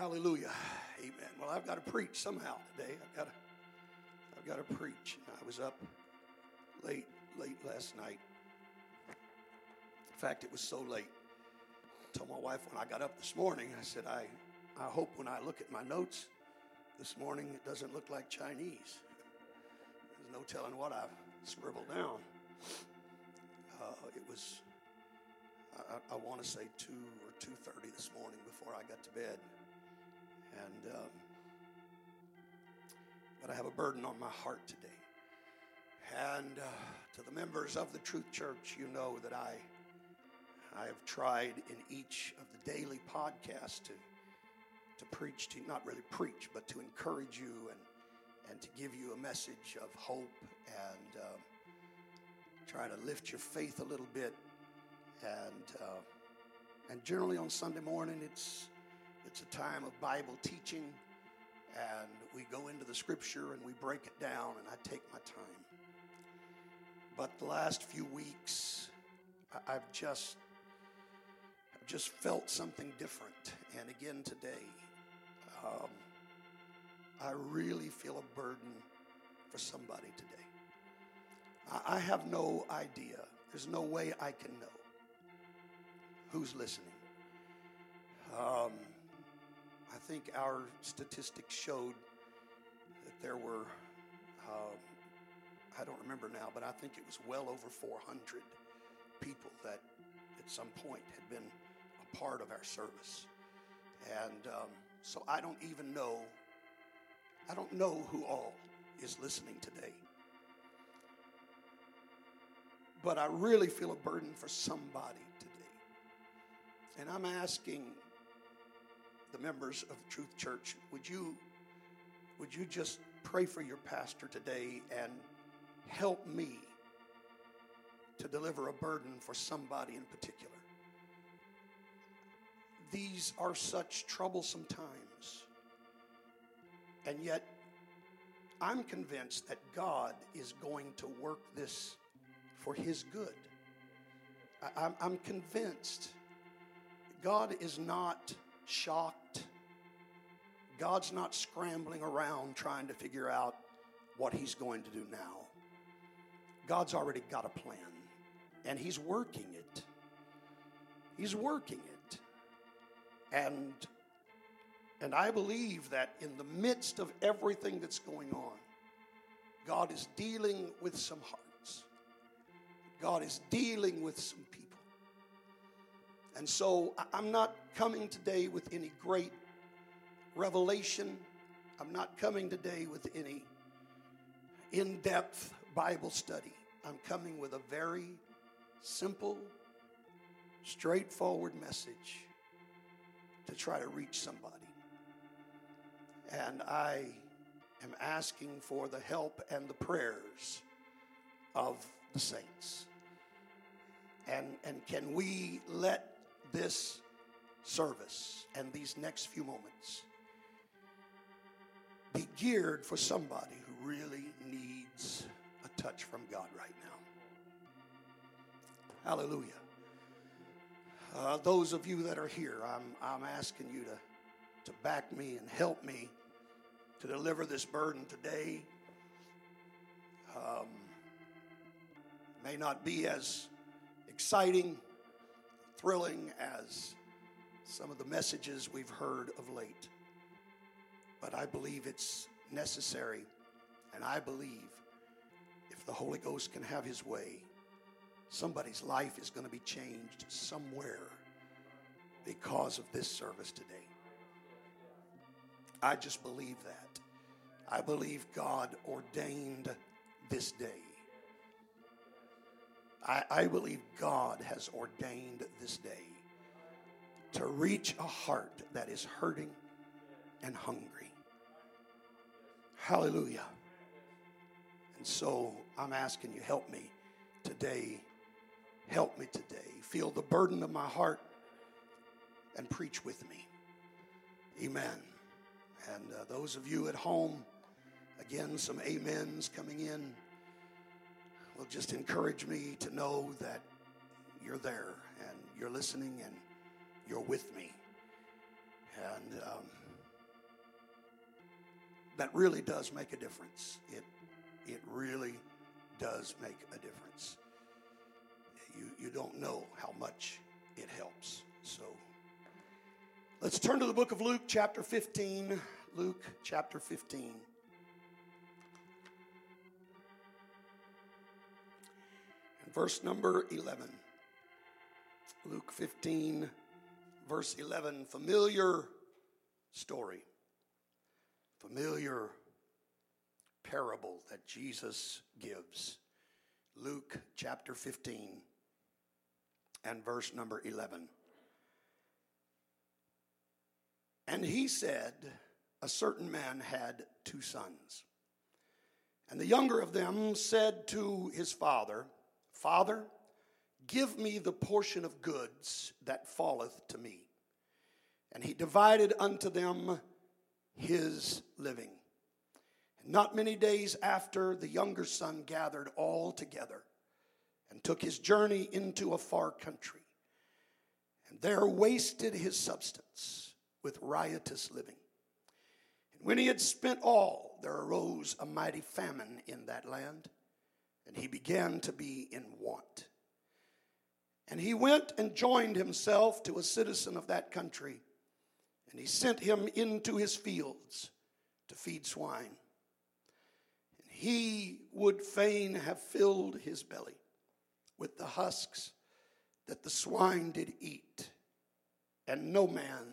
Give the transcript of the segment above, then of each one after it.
Hallelujah. Amen. Well, I've got to preach somehow today. I've got to preach. I was up late last night. In fact, it was so late. I told my wife when I got up this morning, I said, I hope when I look at my notes this morning, it doesn't look like Chinese. There's no telling what I've scribbled down. It was, I want to say 2 or 2:30 this morning before I got to bed. And but I have a burden on my heart today. And to the members of the Truth Church, you know that I have tried in each of the daily podcasts to preach to, not really preach, but to encourage you and to give you a message of hope and try to lift your faith a little bit. And generally on Sunday morning, it's a time of Bible teaching, and we go into the scripture and we break it down, and I take my time. But the last few weeks, I've just felt something different. And again today, I really feel a burden for somebody today. I have no idea. There's no way I can know who's listening. I think our statistics showed that there were, I don't remember now, but I think it was well over 400 people that at some point had been a part of our service. And so I don't know who all is listening today. But I really feel a burden for somebody today. And I'm asking the members of Truth Church, would you just pray for your pastor today and help me to deliver a burden for somebody in particular? These are such troublesome times. And yet, I'm convinced that God is going to work this for his good. I'm convinced God is not shocked. God's not scrambling around trying to figure out what he's going to do now. God's already got a plan, and he's working it. He's working it. And I believe that in the midst of everything that's going on, God is dealing with some hearts. God is dealing with some people. And so I'm not coming today with any great revelation. I'm not coming today with any in-depth Bible study. I'm coming with a very simple, straightforward message to try to reach somebody. And I am asking for the help and the prayers of the saints. And can we let this service and these next few moments be geared for somebody who really needs a touch from God right now. Hallelujah. Those of you that are here, I'm asking you to back me and help me to deliver this burden today. May not be as exciting, thrilling as some of the messages we've heard of late. But I believe it's necessary, and I believe if the Holy Ghost can have his way, somebody's life is going to be changed somewhere because of this service today. I just believe that. I believe God ordained this day. I believe God has ordained this day to reach a heart that is hurting and hungry. Hallelujah. And so I'm asking you, help me today. Help me today. Feel the burden of my heart and preach with me. Amen. And those of you at home, again, some amens coming in. Will just encourage me to know that you're there and you're listening and you're with me. And that really does make a difference. It really does make a difference. You don't know how much it helps. So let's turn to the book of Luke, chapter 15. Luke, chapter 15. And verse number 11. Luke 15, verse 11. Familiar story. Familiar parable that Jesus gives. Luke, chapter 15. And verse number 11. And he said, a certain man had 2 sons. And the younger of them said to his father, Father, give me the portion of goods that falleth to me. And he divided unto them his living. And not many days after, the younger son gathered all together and took his journey into a far country, and there wasted his substance with riotous living. And when he had spent all, there arose a mighty famine in that land, and he began to be in want. And he went and joined himself to a citizen of that country, and he sent him into his fields to feed swine. And he would fain have filled his belly with the husks that the swine did eat, and no man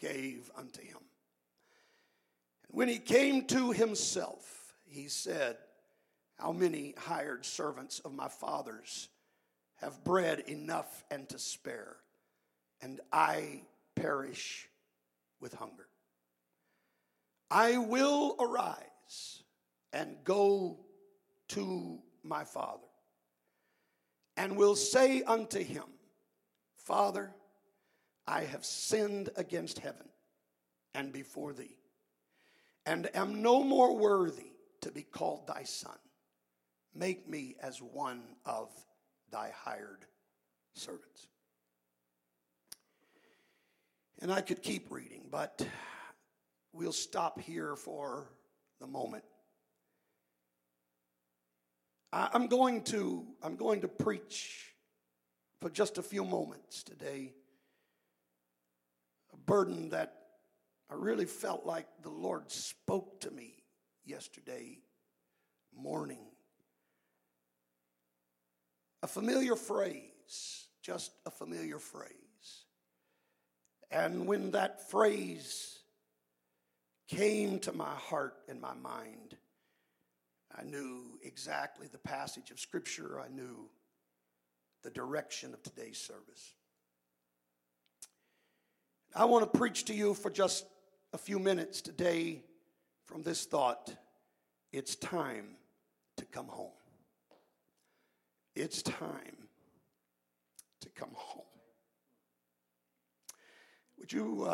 gave unto him. And when he came to himself, he said, How many hired servants of my father's have bread enough and to spare, and I perish with hunger? I will arise and go to my father, and will say unto him, Father, I have sinned against heaven and before thee, and am no more worthy to be called thy son. Make me as one of thy hired servants. And I could keep reading, but we'll stop here for the moment. I'm going to preach for just a few moments today a burden that I really felt like the Lord spoke to me yesterday morning. A familiar phrase, just a familiar phrase. And when that phrase came to my heart and my mind, I knew exactly the passage of Scripture. I knew the direction of today's service. I want to preach to you for just a few minutes today from this thought. It's time to come home. It's time to come home. Would you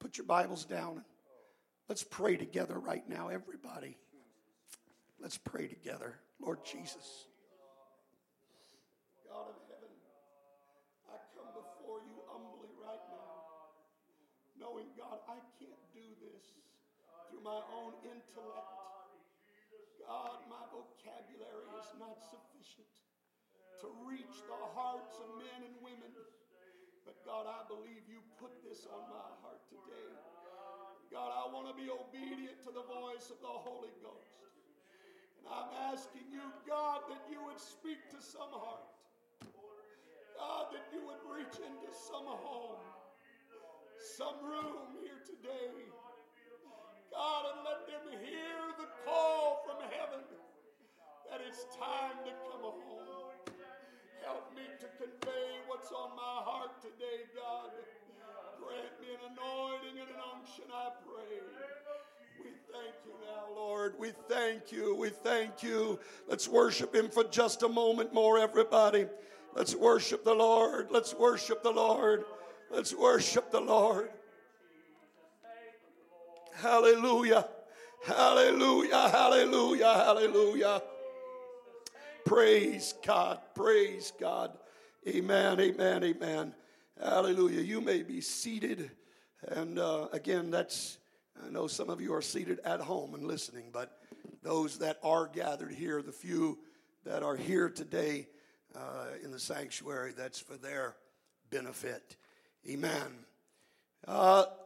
put your Bibles down? Let's pray together right now, everybody. Let's pray together. Lord Jesus, God of heaven, I come before you humbly right now, knowing, God, I can't do this through my own intellect. God, my vocabulary is not sufficient to reach the hearts of men and women. But God, I believe you put this on my heart today. God, I want to be obedient to the voice of the Holy Ghost. And I'm asking you, God, that you would speak to some heart. God, that you would reach into some home, some room here today. God, and let them hear the call from heaven that it's time to come home. Help me to convey what's on my heart today, God. Grant me an anointing and an unction, I pray. We thank you now, Lord. We thank you. We thank you. Let's worship him for just a moment more, everybody. Let's worship the Lord. Let's worship the Lord. Let's worship the Lord. Hallelujah. Hallelujah. Hallelujah. Hallelujah. Praise God. Praise God. Amen. Amen. Amen. Hallelujah. You may be seated. And again, that's I know some of you are seated at home and listening, but those that are gathered here, the few that are here today in the sanctuary, that's for their benefit. Amen.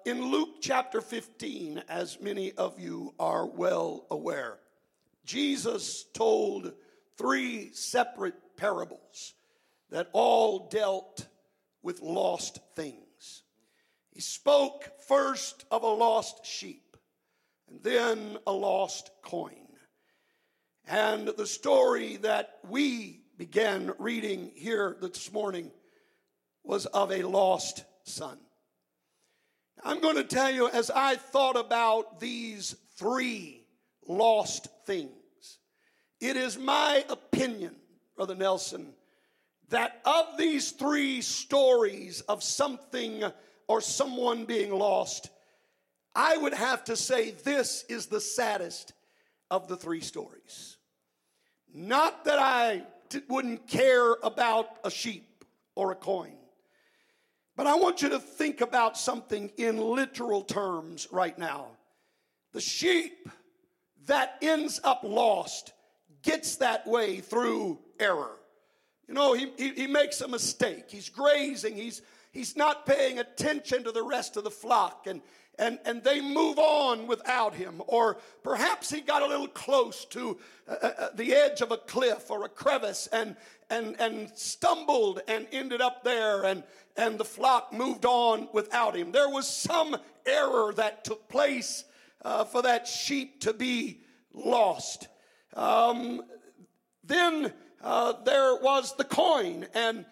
In Luke chapter 15, as many of you are well aware, Jesus told three separate parables that all dealt with lost things. He spoke first of a lost sheep and then a lost coin. And the story that we began reading here this morning was of a lost son. I'm going to tell you, as I thought about these three lost things, it is my opinion, Brother Nelson, that of these three stories of something or someone being lost, I would have to say this is the saddest of the three stories. Not that I wouldn't care about a sheep or a coin, but I want you to think about something in literal terms right now. The sheep that ends up lost gets that way through error. You know, he makes a mistake. He's grazing. He's not paying attention to the rest of the flock, and they move on without him. Or perhaps he got a little close to the edge of a cliff or a crevice and stumbled and ended up there, and the flock moved on without him. There was some error that took place for that sheep to be lost. Then there was the coin, and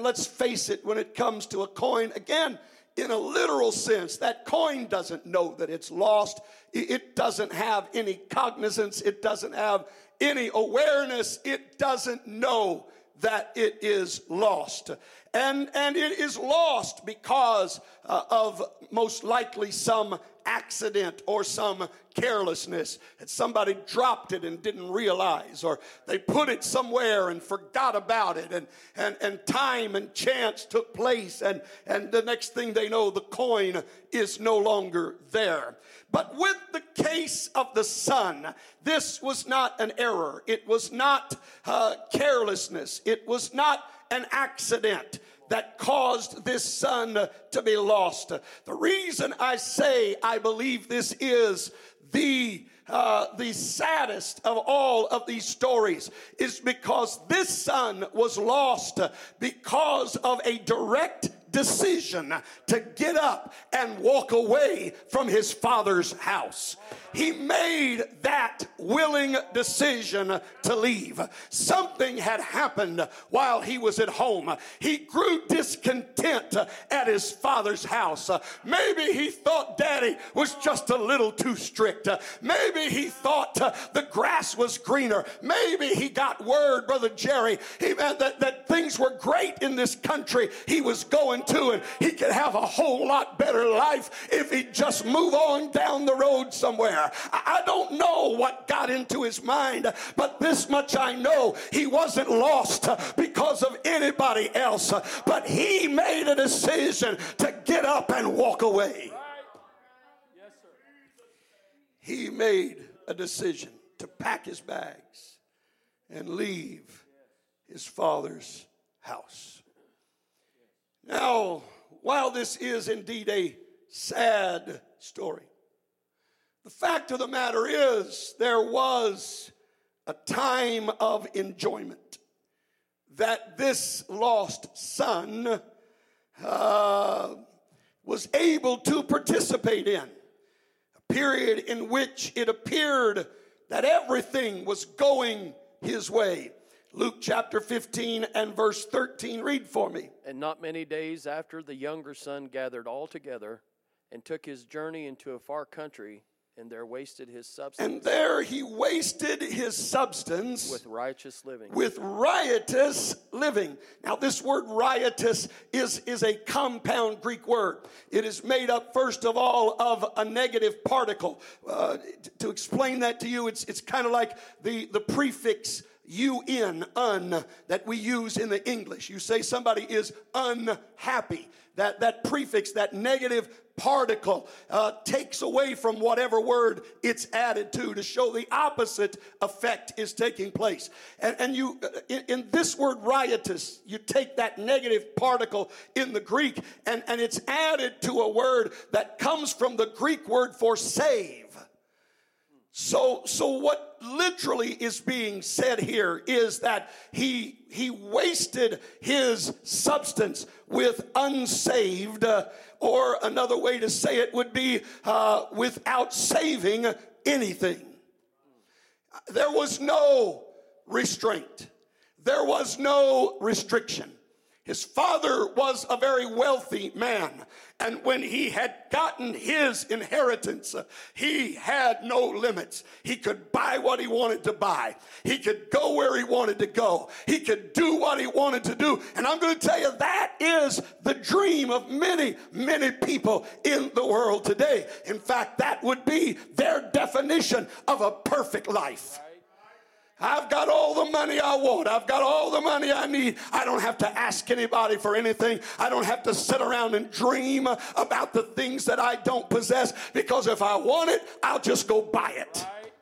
let's face it, when it comes to a coin, again, in a literal sense, that coin doesn't know that it's lost. It doesn't have any cognizance. It doesn't have any awareness. It doesn't know that it is lost. And it is lost because of most likely some accident or some carelessness. And somebody dropped it and didn't realize, or they put it somewhere and forgot about it, and time and chance took place, and the next thing they know, the coin is no longer there. But with the case of the son, this was not an error. It was not carelessness. It was not an accident that caused this son to be lost. The reason I say I believe this is the saddest of all of these stories is because this son was lost because of a direct decision to get up and walk away from his father's house. He made that willing decision to leave. Something had happened while he was at home. He grew discontent at his father's house. Maybe he thought daddy was just a little too strict. Maybe he thought the grass was greener. Maybe he got word, Brother Jerry, that things were great in this country he was going to, and he could have a whole lot better life if he'd just move on down the road somewhere. I don't know what got into his mind, but this much I know, he wasn't lost because of anybody else, but he made a decision to get up and walk away. Yes, sir. He made a decision to pack his bags and leave his father's house. Now, while this is indeed a sad story, the fact of the matter is there was a time of enjoyment that this lost son was able to participate in, a period in which it appeared that everything was going his way. Luke chapter 15 and verse 13, read for me. And not many days after, the younger son gathered all together and took his journey into a far country, and there wasted his substance. And there he wasted his substance with righteous living. With riotous living. Now this word riotous is a compound Greek word. It is made up first of all of a negative particle. To explain that to you, it's kind of like the prefix un, that we use in the English. You say somebody is unhappy. That prefix, that negative particle takes away from whatever word it's added to show the opposite effect is taking place. And you, in this word riotous, you take that negative particle in the Greek and it's added to a word that comes from the Greek word for save. So what literally is being said here is that he wasted his substance with unsaved, or another way to say it would be without saving anything. There was no restraint. There was no restriction. His father was a very wealthy man, and when he had gotten his inheritance, he had no limits. He could buy what he wanted to buy. He could go where he wanted to go. He could do what he wanted to do. And I'm going to tell you, that is the dream of many, many people in the world today. In fact, that would be their definition of a perfect life. I've got all the money I want. I've got all the money I need. I don't have to ask anybody for anything. I don't have to sit around and dream about the things that I don't possess, because if I want it, I'll just go buy it. Right.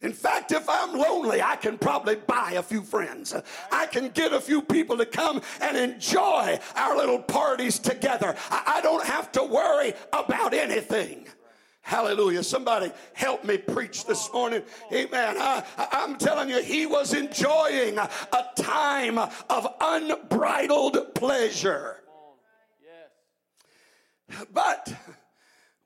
In fact, if I'm lonely, I can probably buy a few friends. I can get a few people to come and enjoy our little parties together. I don't have to worry about anything. Hallelujah. Somebody help me preach this morning. Amen. I'm telling you, he was enjoying a time of unbridled pleasure. But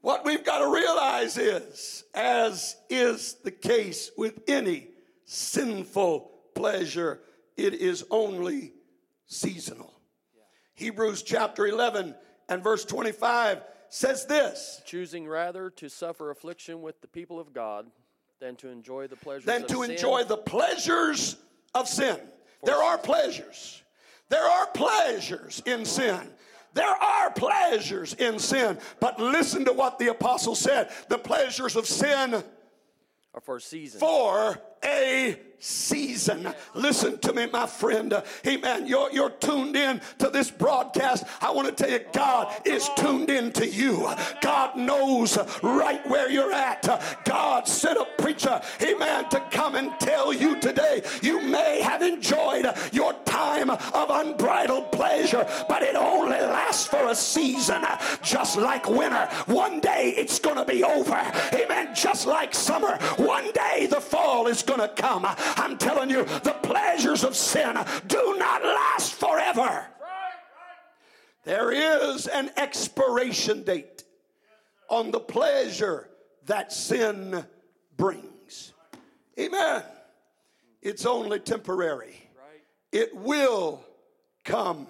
what we've got to realize is, as is the case with any sinful pleasure, it is only seasonal. Hebrews chapter 11 and verse 25 says this: choosing rather to suffer affliction with the people of God than to enjoy the pleasures of sin. There are pleasures. There are pleasures in sin. There are pleasures in sin. But listen to what the apostle said. The pleasures of sin are for a season. For a season. Listen to me, my friend. Amen. You're tuned in to this broadcast. I want to tell you, God is tuned in to you. God knows right where you're at. God sent a preacher, amen, to come and tell you today, you may have enjoyed your time of unbridled pleasure, but it only lasts for a season. Just like winter, one day it's going to be over. Amen. Just like summer, one day the fall is going to come. I'm telling you, the pleasures of sin do not last forever. There is an expiration date on the pleasure that sin brings. Amen. It's only temporary. It will come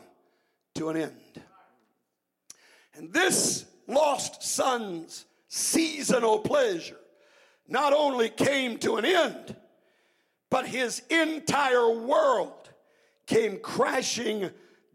to an end. And this lost son's seasonal pleasure not only came to an end, but his entire world came crashing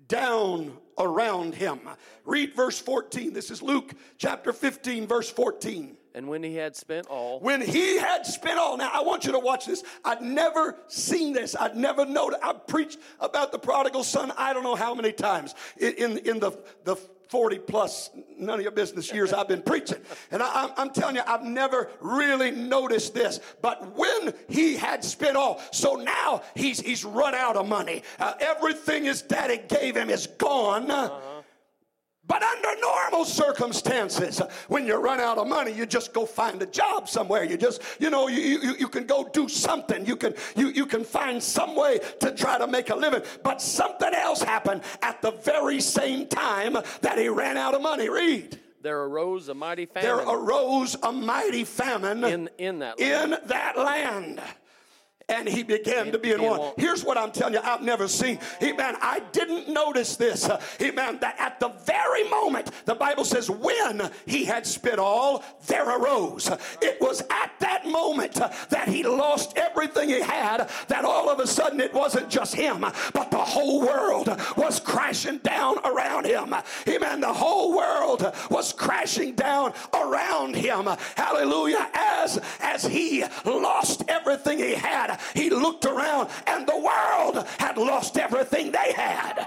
down around him. Read verse 14. This is Luke chapter 15, verse 14. And when he had spent all. Now, I want you to watch this. I'd never seen this. I'd never known. I've preached about the prodigal son I don't know how many times in the 40 plus, none of your business years I've been preaching. And I'm telling you, I've never really noticed this. But when he had spent all, so now he's run out of money. Everything his daddy gave him is gone. But under normal circumstances, when you run out of money, you just go find a job somewhere. You just, you can go do something. You can find some way to try to make a living. But something else happened at the very same time that he ran out of money. Read. There arose a mighty famine in that land. And he began to be in want. Here's what I'm telling you, I've never seen. Amen. I didn't notice this. Amen. That at the very moment, the Bible says, when he had spent all, there arose. It was at that moment that he lost everything he had, that all of a sudden it wasn't just him, but the whole world was crashing down around him. Amen. The whole world was crashing down around him. Hallelujah. As says, as he lost everything he had, he looked around and the world had lost everything they had.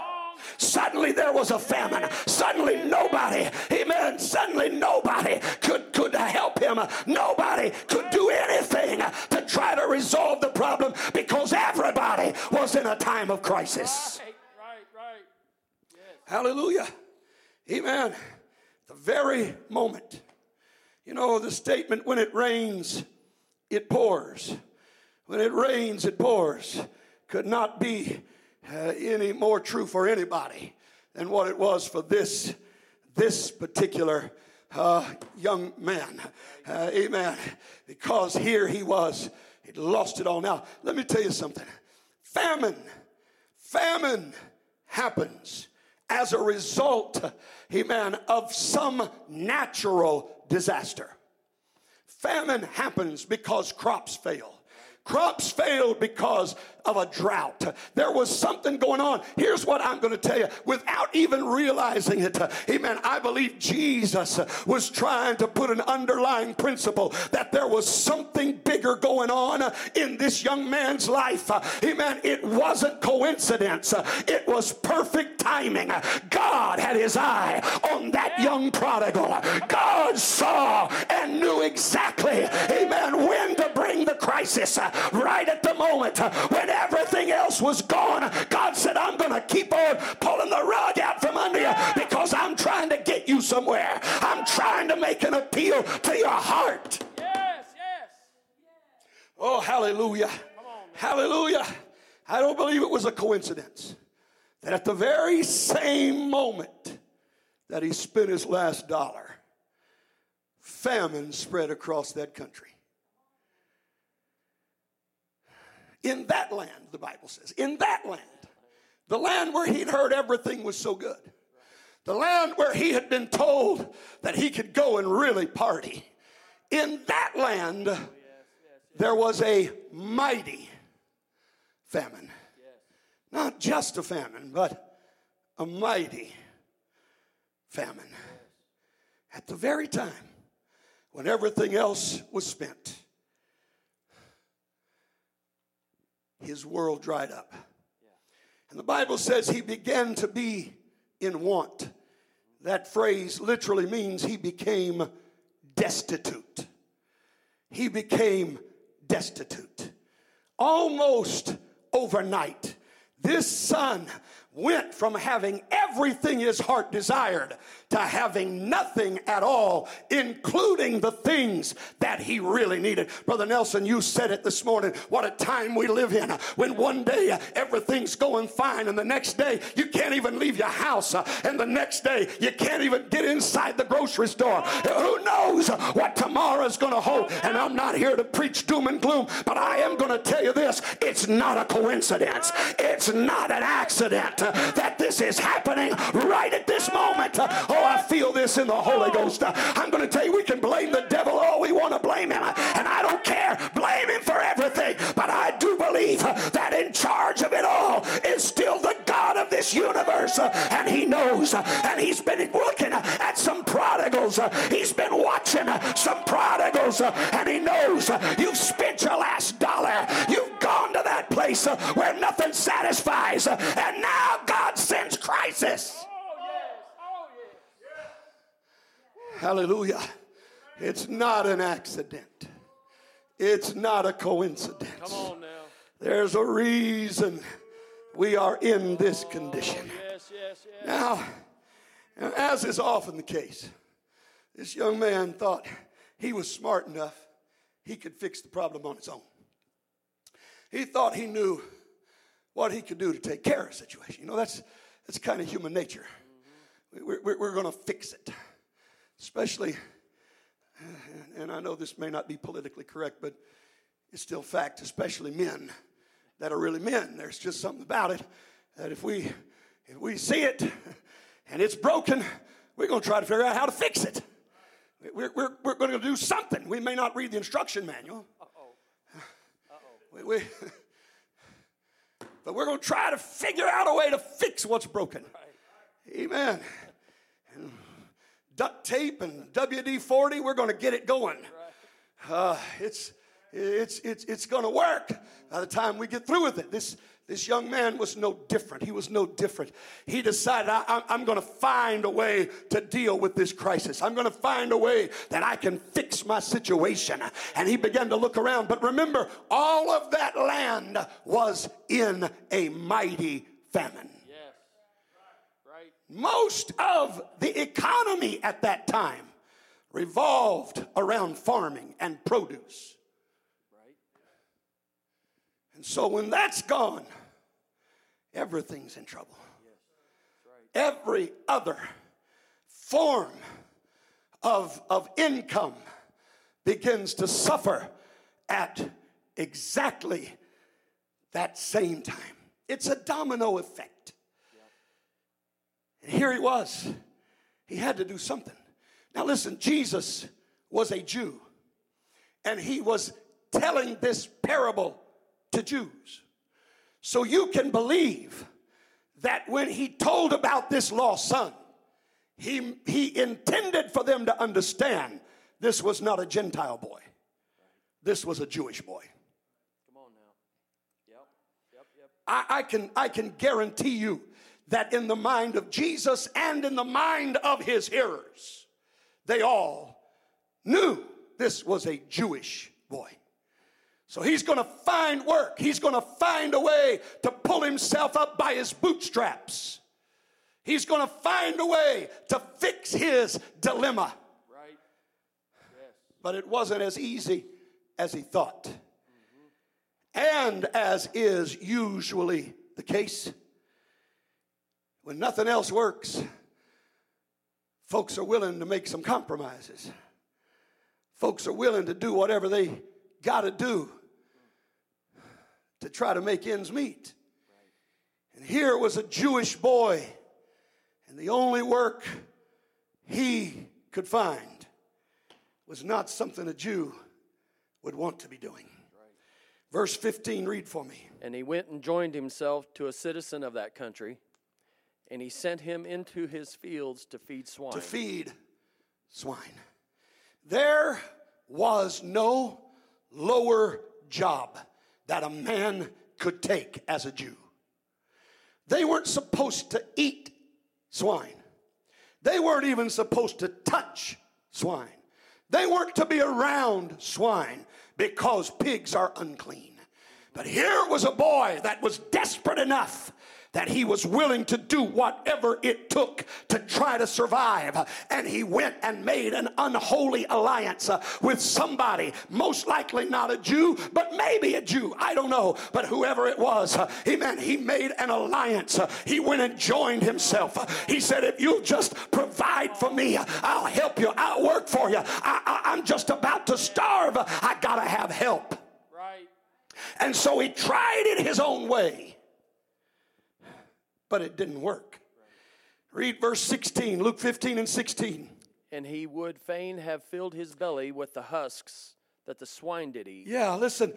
Suddenly there was a famine. Suddenly nobody, amen, suddenly nobody could help him. Nobody could do anything to try to resolve the problem because everybody was in a time of crisis. Right. Yes. Hallelujah. Amen. The very moment. You know, the statement, when it rains, it pours. When it rains, it pours. Could not be any more true for anybody than what it was for this particular young man. Amen. Because here he was. He lost it all. Now, let me tell you something. Famine happens as a result, amen, of some natural disaster. Famine happens because crops fail. Crops failed because of a drought. There was something going on. Here's what I'm going to tell you. Without even realizing it, amen, I believe Jesus was trying to put an underlying principle that there was something bigger going on in this young man's life. Amen. It wasn't coincidence. It was perfect timing. God had his eye on that young prodigal. God saw and knew exactly, amen, when to bring the crisis. Right at the moment when everything else was gone, God said, I'm going to keep on pulling the rug out from under you because I'm trying to get you somewhere. I'm trying to make an appeal to your heart. Yes, yes. Oh, hallelujah. Hallelujah. I don't believe it was a coincidence that at the very same moment that he spent his last dollar, famine spread across that country. In that land, the Bible says, in that land, the land where he'd heard everything was so good, the land where he had been told that he could go and really party, in that land, there was a mighty famine. Not just a famine, but a mighty famine. At the very time when everything else was spent, his world dried up. And the Bible says he began to be in want. That phrase literally means he became destitute. He became destitute. Almost overnight, this son went from having everything his heart desired to having nothing at all, including the things that he really needed. Brother Nelson, you said it this morning. What a time we live in when one day everything's going fine and the next day you can't even leave your house and the next day you can't even get inside the grocery store. Who knows what tomorrow's going to hold? And I'm not here to preach doom and gloom, but I am going to tell you this. It's not a coincidence. It's not an accident that this is happening right at this moment. Oh, I feel this in the Holy Ghost. I'm going to tell you, we can blame the devil. Oh, we want to blame him. And I don't care. Blame him for everything. But I do believe that in charge of it all is still the God of this universe. And he knows. And he's been looking at some prodigals. He's been watching some prodigals. And he knows you've spent your last dollar. You've gone to that place where nothing satisfies. And now God sends crisis. Hallelujah. It's not an accident. It's not a coincidence. Come on now. There's a reason we are in this condition. Yes. Now, as is often the case, this young man thought he was smart enough he could fix the problem on his own. He thought he knew what he could do to take care of the situation. You know, that's kind of human nature. We're going to fix it. Especially, and I know this may not be politically correct, but it's still fact, especially men that are really men. There's just something about it that if we see it and it's broken, we're going to try to figure out how to fix it. We're going to do something. We may not read the instruction manual. But we're going to try to figure out a way to fix what's broken. Amen. Duct tape and WD-40, we're going to get it going. It's going to work by the time we get through with it. This young man was no different. He was no different. He decided, I'm going to find a way to deal with this crisis. I'm going to find a way that I can fix my situation. And he began to look around. But remember, all of that land was in a mighty famine. Yes. Right. Most of the economy at that time revolved around farming and produce. And so when that's gone, everything's in trouble. Every other form of income begins to suffer at exactly that same time. It's a domino effect. And here he was. He had to do something. Now listen, Jesus was a Jew, and he was telling this parable to Jews. So you can believe that when he told about this lost son, he intended for them to understand this was not a Gentile boy. This was a Jewish boy. Come on now. Yep. Yep. Yep. I can guarantee you that in the mind of Jesus and in the mind of his hearers, they all knew this was a Jewish boy. So he's going to find work. He's going to find a way to pull himself up by his bootstraps. He's going to find a way to fix his dilemma. Right. Yes. But it wasn't as easy as he thought. Mm-hmm. And as is usually the case, when nothing else works, folks are willing to make some compromises. Folks are willing to do whatever they got to do to try to make ends meet. And here was a Jewish boy, and the only work he could find was not something a Jew would want to be doing. Verse 15, read for me. And he went and joined himself to a citizen of that country, and he sent him into his fields to feed swine. To feed swine. There was no lower job that a man could take as a Jew. They weren't supposed to eat swine. They weren't even supposed to touch swine. They weren't to be around swine because pigs are unclean. But here was a boy that was desperate enough that he was willing to do whatever it took to try to survive. And he went and made an unholy alliance with somebody, most likely not a Jew, but maybe a Jew, I don't know. But whoever it was, he made an alliance. He went and joined himself. He said, if you just provide for me, I'll help you, I'll work for you. I'm just about to starve. I gotta have help. Right. And so he tried it his own way. But it didn't work. Read verse 16, Luke 15 and 16. And he would fain have filled his belly with the husks that the swine did eat. Yeah, listen.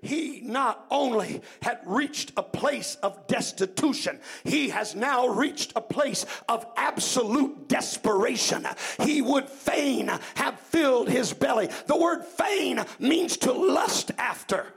He not only had reached a place of destitution, he has now reached a place of absolute desperation. He would fain have filled his belly. The word fain means to lust after.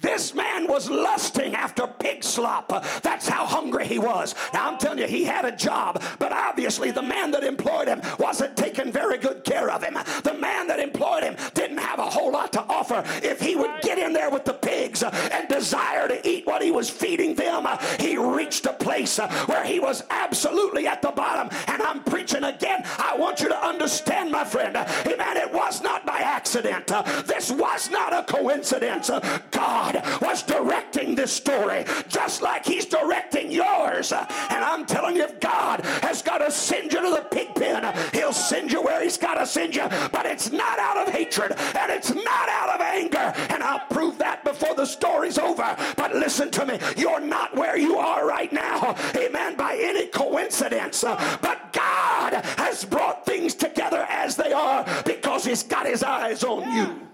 This man was lusting after pig slop. That's how hungry he was. Now, I'm telling you, he had a job, but obviously the man that employed him wasn't taking very good care of him. The man that employed him didn't have a whole lot to offer. If he would get in there with the pigs and desire to eat what he was feeding them, he reached a place where he was absolutely at the bottom. And I'm preaching again. I want you to understand, my friend, amen, it was not by accident. This was not a coincidence. God was directing this story just like he's directing yours. And I'm telling you, if God has got to send you to the pig pen, he'll send you where he's got to send you. But it's not out of hatred, and it's not out of anger. And I'll prove that before the story's over. But listen to me, you're not where you are right now, amen, by any coincidence. But God has brought things together as they are because he's got his eyes on you.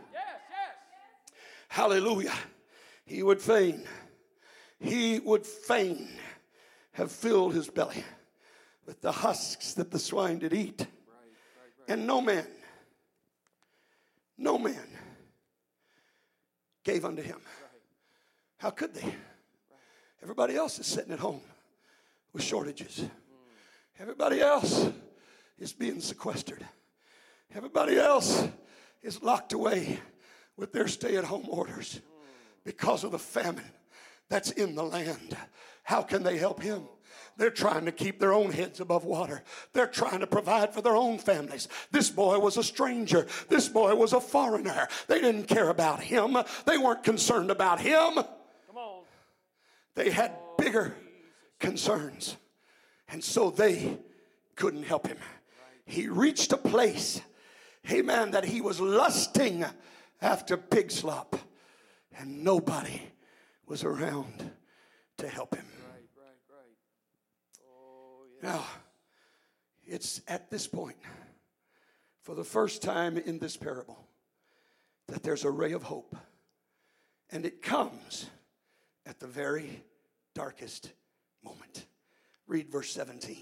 Hallelujah. He would fain have filled his belly with the husks that the swine did eat. Right. And no man, no man gave unto him. How could they? Everybody else is sitting at home with shortages. Everybody else is being sequestered. Everybody else is locked away with their stay-at-home orders because of the famine that's in the land. How can they help him? They're trying to keep their own heads above water. They're trying to provide for their own families. This boy was a stranger. This boy was a foreigner. They didn't care about him. They weren't concerned about him. Come on. They had bigger concerns. And so they couldn't help him. He reached a place, amen, that he was lusting after pig slop. And nobody was around to help him. Now, it's at this point, for the first time in this parable, that there's a ray of hope. And it comes at the very darkest moment. Read verse 17.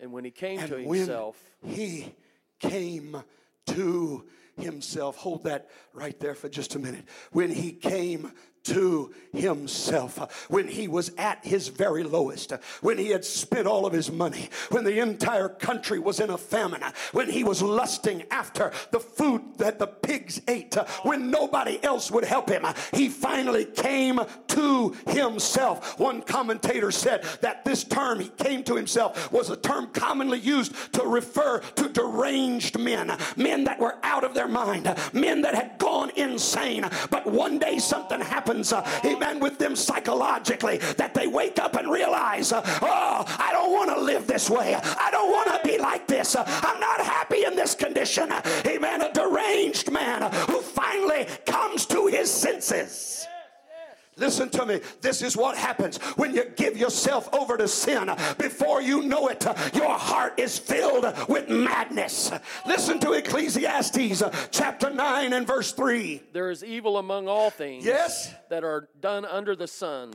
And when he came to himself. He came to himself. Hold that right there for just a minute. When he came to himself, when he was at his very lowest, when he had spent all of his money, when the entire country was in a famine, when he was lusting after the food that the pigs ate, when nobody else would help him, he finally came to himself. One commentator said that this term, he came to himself, was a term commonly used to refer to deranged men, men that were out of their mind, men that had gone insane, but one day something happened. Amen, with them psychologically, that they wake up and realize, I don't want to live this way. I don't want to be like this. I'm not happy in this condition. Amen, a deranged man who finally comes to his senses. Listen to me. This is what happens when you give yourself over to sin. Before you know it, your heart is filled with madness. Listen to Ecclesiastes chapter 9 and verse 3. There is evil among all things, yes, that are done under the sun,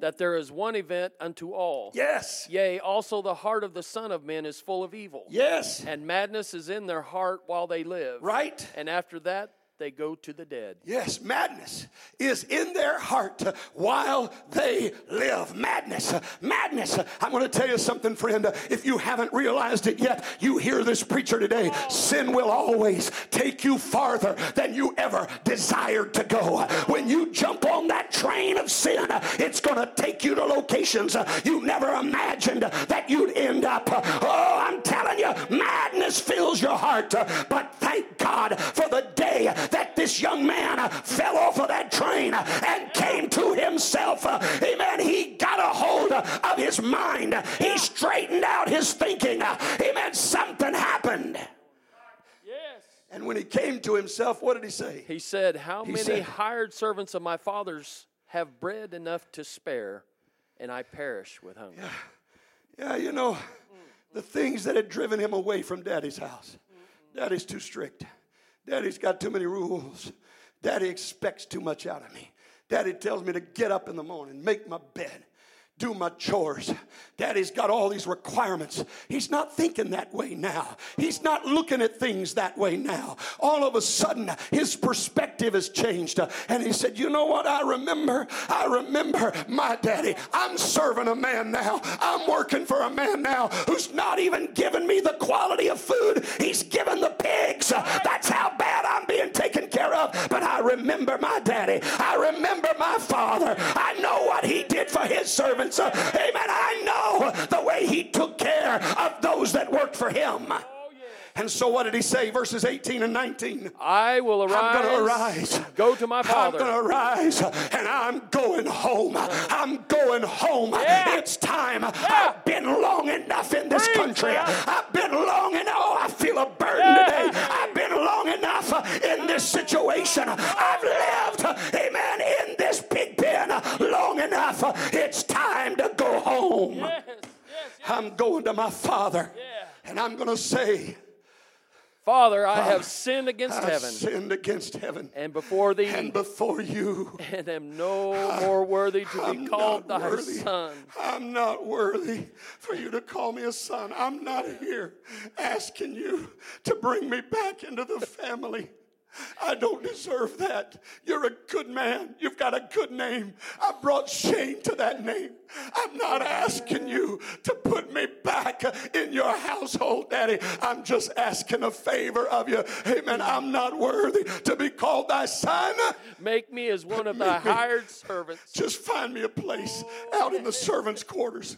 that there is one event unto all. Yes. Yea, also the heart of the son of men is full of evil. Yes. And madness is in their heart while they live. Right. And after that, they go to the dead. Yes, madness is in their heart while they live. Madness. I'm going to tell you something, friend. If you haven't realized it yet, you hear this preacher today. Sin will always take you farther than you ever desired to go. When you jump on that train of sin, it's going to take you to locations you never imagined that you'd end up. Oh, I'm telling you, madness fills your heart. But thank God for the day that this young man fell off of that train and came to himself. Amen. He got a hold of his mind. He straightened out his thinking. Amen. Something happened. Yes. And when he came to himself, what did he say? He said, How many hired servants of my father's have bread enough to spare, and I perish with hunger? Yeah, you know, the things that had driven him away from Daddy's house. Daddy's too strict. Daddy's got too many rules. Daddy expects too much out of me. Daddy tells me to get up in the morning, make my bed, do my chores. Daddy's got all these requirements. He's not thinking that way now. He's not looking at things that way now. All of a sudden, his perspective has changed. And he said, you know what? I remember my daddy. I'm serving a man now. I'm working for a man now who's not even giving me the quality of food he's given the pigs. That's how bad I'm being taken care of. But I remember my daddy. I remember my father. I know what he did for his servants. Amen. I know the way he took care of those that worked for him. And so what did he say? Verses 18 and 19. I will arise. I'm going to arise. Go to my father. I'm going to arise. And I'm going home. I'm going home. Yeah. It's time. Yeah. I've been long enough in this country. I've been long enough. Oh, I feel a burden today. I've been long enough in this situation. I've lived, amen, in this pig pen long enough. It's time to go home. Yes. I'm going to my father. Yeah. And I'm going to say, Father, I have sinned against heaven. I have sinned against heaven. And before thee. And before you. And am no more worthy to be called thy son. I'm not worthy for you to call me a son. I'm not here asking you to bring me back into the family. I don't deserve that. You're a good man. You've got a good name. I brought shame to that name. I'm not asking you to put me back in your household, Daddy. I'm just asking a favor of you. Amen. I'm not worthy to be called thy son. Make me as one of thy hired servants. Just find me a place out in the servants' quarters.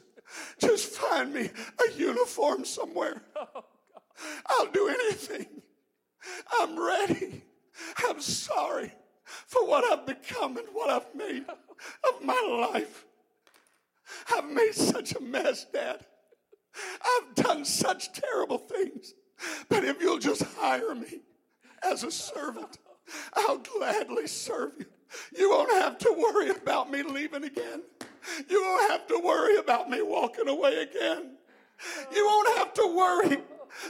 Just find me a uniform somewhere. I'll do anything. I'm ready. I'm sorry for what I've become and what I've made of my life. I've made such a mess, Dad. I've done such terrible things. But if you'll just hire me as a servant, I'll gladly serve you. You won't have to worry about me leaving again. You won't have to worry about me walking away again. You won't have to worry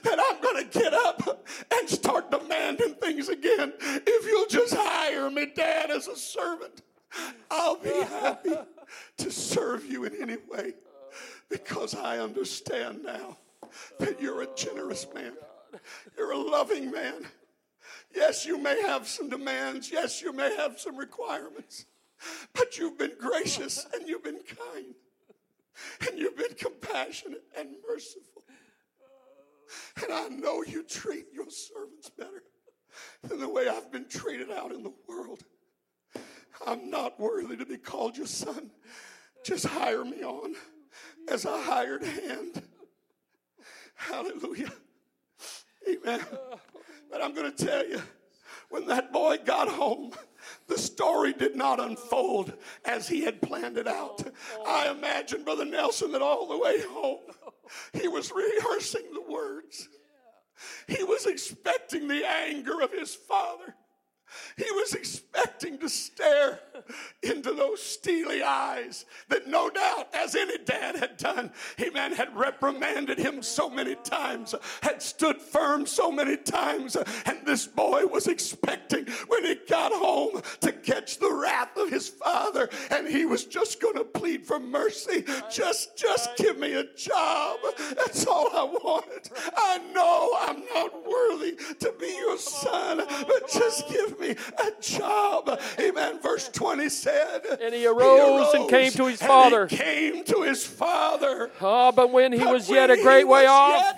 that I'm going to get up and start demanding things again. If you'll just hire me, Dad, as a servant, I'll be happy to serve you in any way, because I understand now that you're a generous man. You're a loving man. Yes, you may have some demands. Yes, you may have some requirements. But you've been gracious, and you've been kind, and you've been compassionate and merciful. And I know you treat your servants better than the way I've been treated out in the world. I'm not worthy to be called your son. Just hire me on as a hired hand. Hallelujah. Amen. But I'm going to tell you, when that boy got home, the story did not unfold as he had planned it out. I imagine, Brother Nelson, that all the way home, he was rehearsing the words. He was expecting the anger of his father. He was expecting to stare into those steely eyes that no doubt, as any dad had done, amen, had reprimanded him so many times, had stood firm so many times, and this boy was expecting when he got home to catch the wrath of his father, and he was just going to plead for mercy. Just give me a job. That's all I wanted. I know I'm not worthy to be your son, but just give me a job. Amen. Verse 20 said, and he arose and came to his father. He came to his father. Oh, but when he was yet a great way off,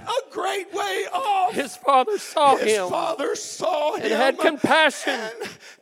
his father saw him. His father saw him and had compassion.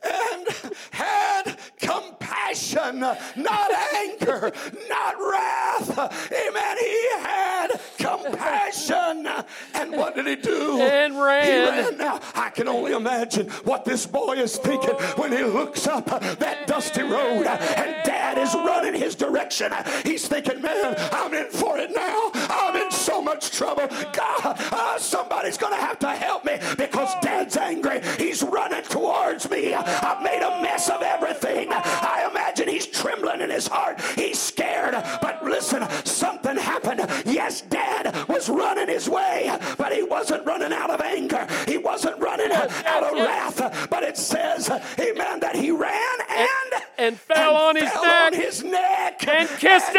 And had compassion, not anger, not wrath. Amen. He had compassion. And what did he do? And ran. He ran. Now, I can only imagine what this boy is thinking when he looks up that dusty road and Dad is running his direction. He's thinking, man, I'm in for it now. I'm in so much trouble. God, somebody's going to have to help me because Dad's angry. He's running towards me. I've made a mess of everything. I imagine he's trembling in his heart. He's scared. But listen, something happened. Yes, Dad was running his way, but he wasn't running out of anger. He wasn't running out of wrath. But it says, amen, that he ran and fell on his neck and kissed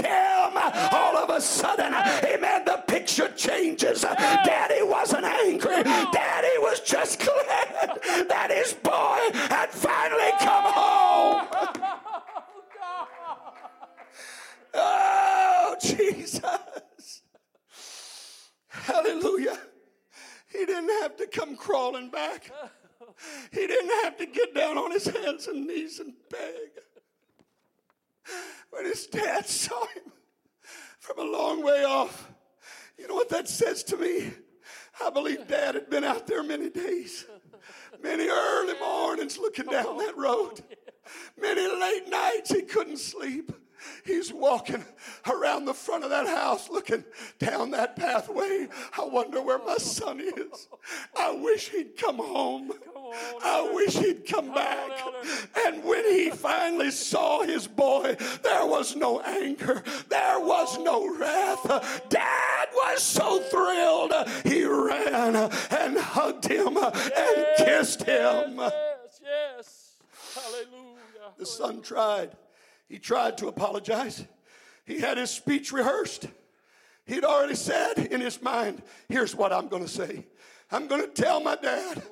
him. All of a sudden, amen, the picture changes. Daddy wasn't angry. Daddy was just glad that his boy had finally come home. Oh, Jesus. Hallelujah. He didn't have to come crawling back. He didn't have to get down on his hands and knees and beg. When his dad saw him from a long way off, you know what that says to me? I believe Dad had been out there many days, many early mornings looking down that road, many late nights he couldn't sleep. He's walking around the front of that house looking down that pathway. I wonder where my son is. I wish he'd come home. I wish he'd come back. And when he finally saw his boy, there was no anger. There was no wrath. Dad was so thrilled. He ran and hugged him and kissed him. Yes, hallelujah. The son tried. He tried to apologize. He had his speech rehearsed. He'd already said in his mind, here's what I'm going to say. I'm going to tell my dad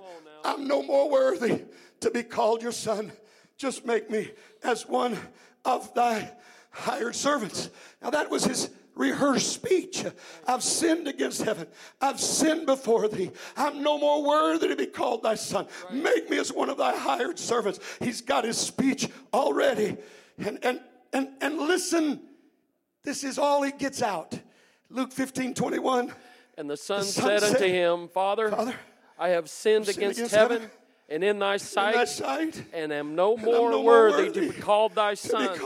I'm no more worthy to be called your son. Just make me as one of thy hired servants. Now that was his rehearsed speech. I've sinned against heaven. I've sinned before thee. I'm no more worthy to be called thy son. Make me as one of thy hired servants. He's got his speech already. And listen, this is all he gets out. Luke 15:21. And the son said unto him, Father, I have sinned against heaven and in thy sight, and am no more worthy to be called thy son.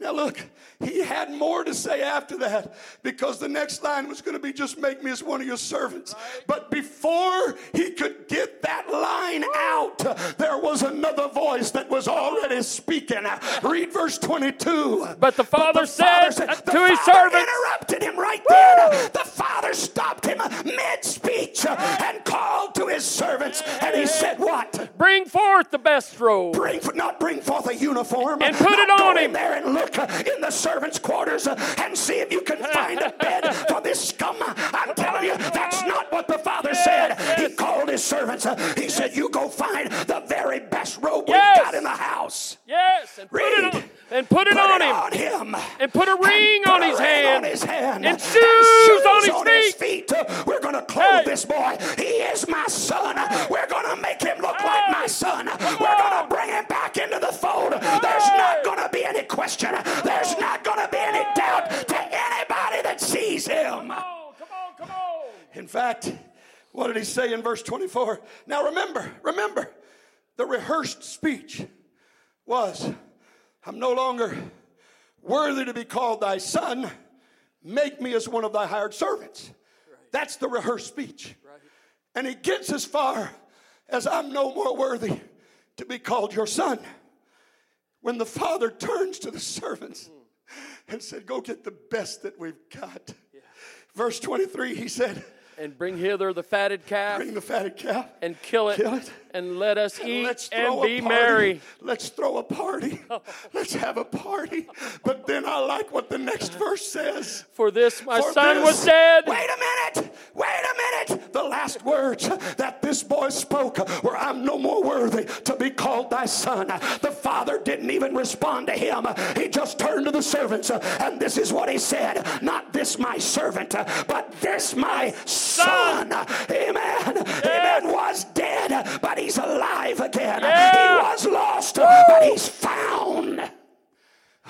Now look, he had more to say after that, because the next line was going to be, just make me as one of your servants. Right. But before he could get that line out, there was another voice that was already speaking. Read verse 22. But the father said to his servants. Interrupted him right then. The father stopped him mid-speech and called to his servants, and he said, what? Bring forth the best robe. Not bring forth a uniform. And put it on him. There and look in the servants' quarters and see if you can find a bed for this scum. I'm telling you, that's not what the father said. He called his servants. He said, you go find the very best robe we've got in the house. Yes. And put it on him. And put a ring on his hand. And shoes on his feet. We're going to clothe this boy. He is my son. We're going to make him look like my son. We're going to bring him back into the fold. There's not going to be any question. There's not going to be any doubt to anybody that sees him. Come on. In fact, what did he say in verse 24? Now remember, the rehearsed speech was, I'm no longer worthy to be called thy son. Make me as one of thy hired servants. That's the rehearsed speech. And he gets as far as I'm no more worthy to be called your son. When the father turns to the servants and said, go get the best that we've got. Yeah. Verse 23, he said, and bring hither the fatted calf. Bring the fatted calf. And kill it. And let us eat and be merry. Let's throw a party. Let's have a party. But then I like what the next verse says. For this my son was dead. Wait a minute. The last words that this boy spoke were, I'm no more worthy to be called thy son. The father didn't even respond to him. He just turned to the servants. And this is what he said. Not this my servant, but this my son. Amen. Yes. Amen. Was dead, but he's alive again. Yeah. He was lost, but he's found.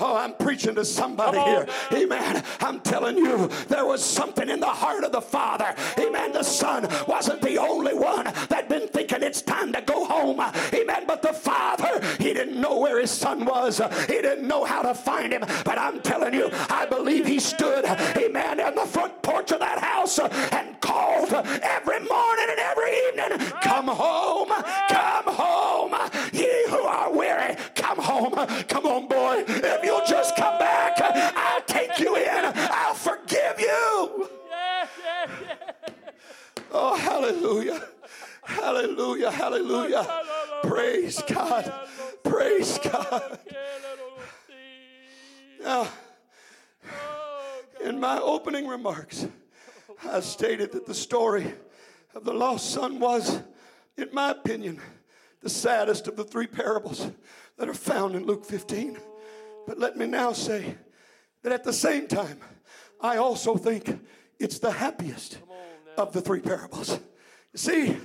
Oh, I'm preaching to somebody here. Man. Amen. I'm telling you, there was something in the heart of the father. Amen. The son wasn't the only one that'd been thinking it's time to go home. Amen. But the father, he didn't know where his son was. He didn't know how to find him. But I'm telling you, I believe he stood, amen, on the front porch of that house and called every morning and every evening, come home, come home. Ye who are weary, come home. Come on, boy. If you'll just come back, I'll take you in. I'll forgive you. Oh, hallelujah. Hallelujah. Hallelujah. Praise God. Praise God. Now, in my opening remarks, I stated that the story of the lost son was, in my opinion, the saddest of the three parables that are found in Luke 15. But let me now say that at the same time, I also think it's the happiest of the three parables. You see,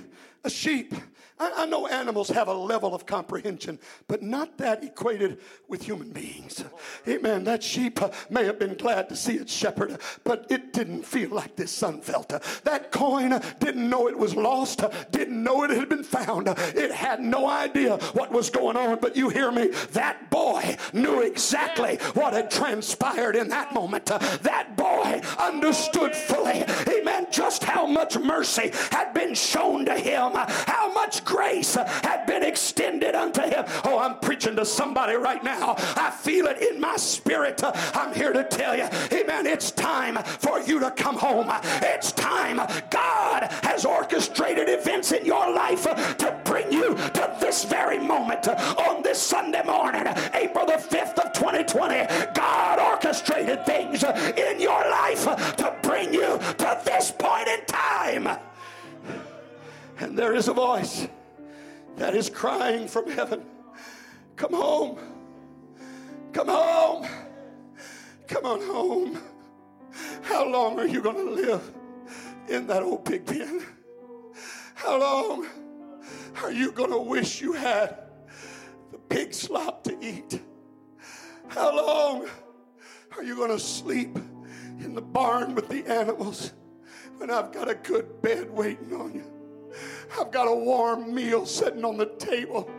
a sheep, I know animals have a level of comprehension, but not that equated with human beings. Amen. That sheep may have been glad to see its shepherd, but it didn't feel like this son felt. That coin didn't know it was lost, didn't know it had been found. It had no idea what was going on, but you hear me? That boy knew exactly what had transpired in that moment. That boy understood fully, amen, just how much mercy had been shown to him, how much grace had been extended unto him. Oh, I'm preaching to somebody right now. I feel it in my spirit. I'm here to tell you, amen, it's time for you to come home. It's time. God has orchestrated events in your life to bring you to this very moment. On this Sunday morning, April the 5th of 2020, God orchestrated things in your life to bring you to this point in time. And there is a voice that is crying from heaven, come home. Come home. Come on home. How long are you going to live in that old pig pen? How long are you going to wish you had the pig slop to eat? How long are you going to sleep in the barn with the animals when I've got a good bed waiting on you? I've got a warm meal sitting on the table.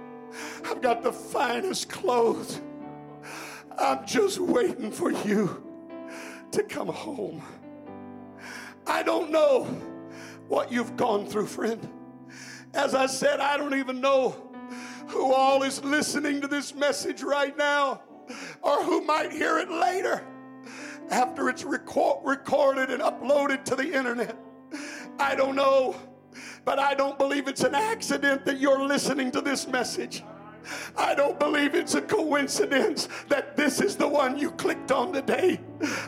I've got the finest clothes. I'm just waiting for you to come home. I don't know what you've gone through, friend. As I said, I don't even know who all is listening to this message right now or who might hear it later after it's recorded and uploaded to the internet. I don't know, but I don't believe it's an accident that you're listening to this message. I don't believe it's a coincidence that this is the one you clicked on today.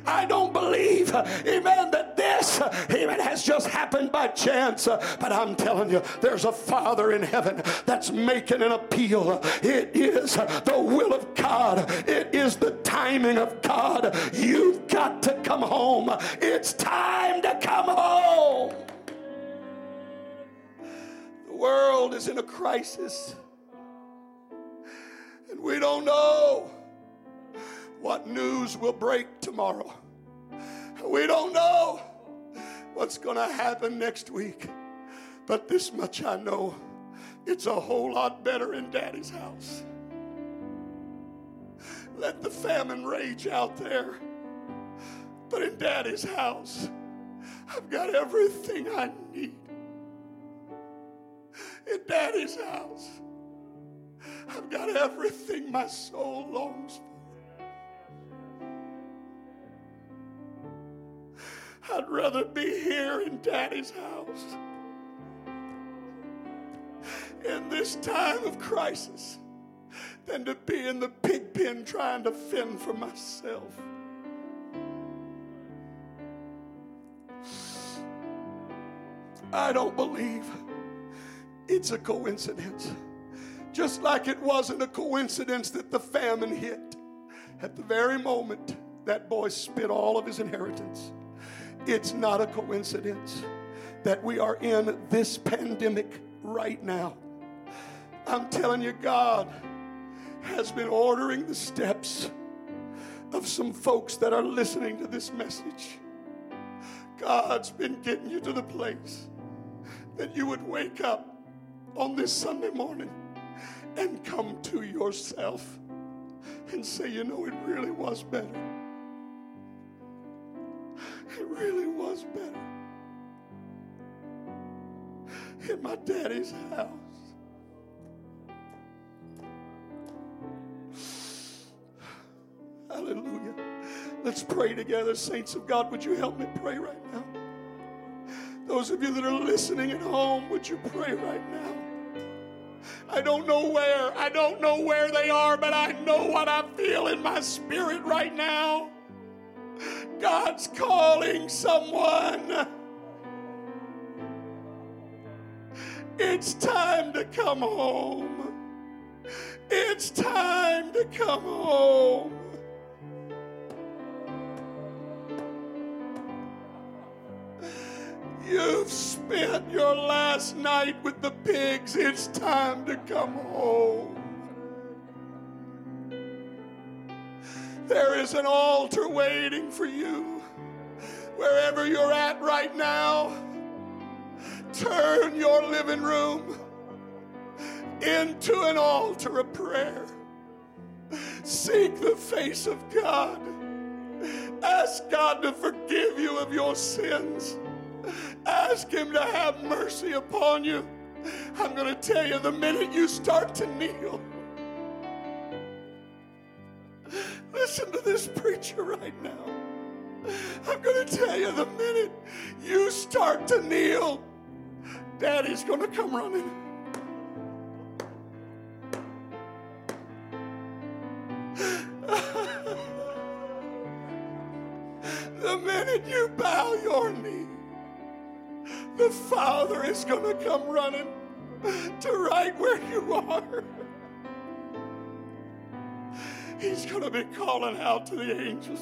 I don't believe, amen, that this, amen, has just happened by chance. But I'm telling you, there's a Father in heaven that's making an appeal. It is the will of God. It is the timing of God. You've got to come home. It's time to come home. The world is in a crisis. And we don't know what news will break tomorrow. We don't know what's going to happen next week. But this much I know, it's a whole lot better in Daddy's house. Let the famine rage out there. But in Daddy's house, I've got everything I need. In Daddy's house, I've got everything my soul longs for. I'd rather be here in Daddy's house in this time of crisis than to be in the pig pen trying to fend for myself. I don't believe it's a coincidence. Just like it wasn't a coincidence that the famine hit at the very moment that boy spit all of his inheritance. It's not a coincidence that we are in this pandemic right now. I'm telling you, God has been ordering the steps of some folks that are listening to this message. God's been getting you to the place that you would wake up on this Sunday morning and come to yourself and say, you know, it really was better. It really was better in my daddy's house. Hallelujah. Let's pray together, saints of God. Would you help me pray right now? Those of you that are listening at home, would you pray right now? I don't know where they are, but I know what I feel in my spirit right now. God's calling someone. It's time to come home. It's time to come home. You've spent your last night with the pigs. It's time to come home. There is an altar waiting for you. Wherever you're at right now, turn your living room into an altar of prayer. Seek the face of God. Ask God to forgive you of your sins. Ask him to have mercy upon you. I'm going to tell you, the minute you start to kneel, listen to this preacher right now. I'm going to tell you, the minute you start to kneel, Daddy's going to come running. The minute you bow your knee, the Father is going to come running. to right where you are. He's going to be calling out to the angels,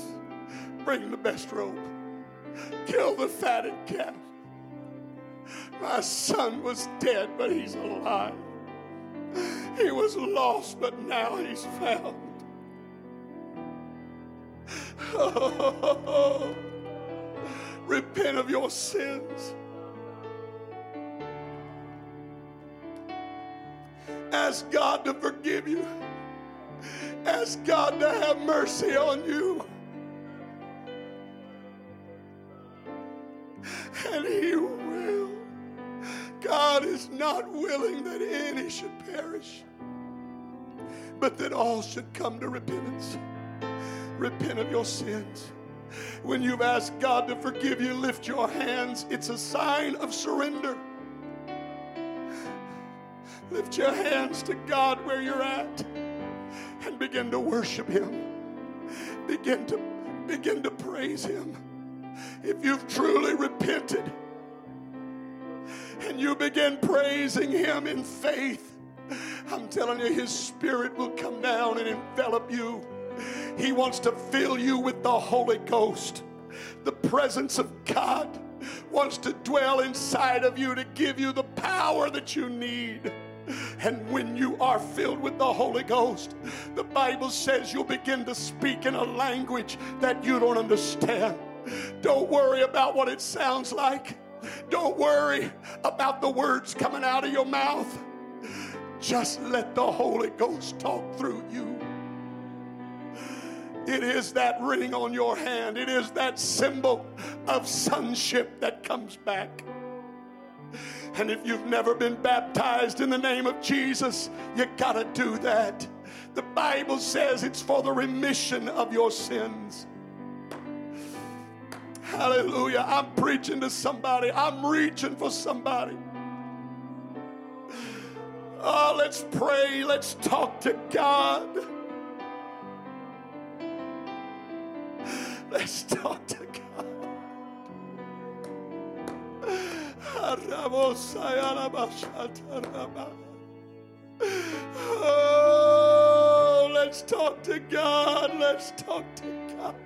bring the best robe, kill the fatted calf. My son was dead, but he's alive. He was lost, but now he's found. Oh, repent of your sins. Ask God to forgive you. Ask God to have mercy on you. And He will. God is not willing that any should perish, but that all should come to repentance. Repent of your sins. When you've asked God to forgive you, lift your hands. It's a sign of surrender. Lift your hands to God where you're at and begin to worship Him. Begin to praise Him. If you've truly repented and you begin praising Him in faith, I'm telling you, His Spirit will come down and envelop you. He wants to fill you with the Holy Ghost. The presence of God wants to dwell inside of you to give you the power that you need. And when you are filled with the Holy Ghost, the Bible says you'll begin to speak in a language that you don't understand. Don't worry about what it sounds like. Don't worry about the words coming out of your mouth. Just let the Holy Ghost talk through you. It is that ring on your hand. It is that symbol of sonship that comes back. And if you've never been baptized in the name of Jesus, you got to do that. The Bible says it's for the remission of your sins. Hallelujah. I'm preaching to somebody. I'm reaching for somebody. Oh, let's pray. Let's talk to God. Let's talk to God. Oh, let's talk to God. Let's talk to God.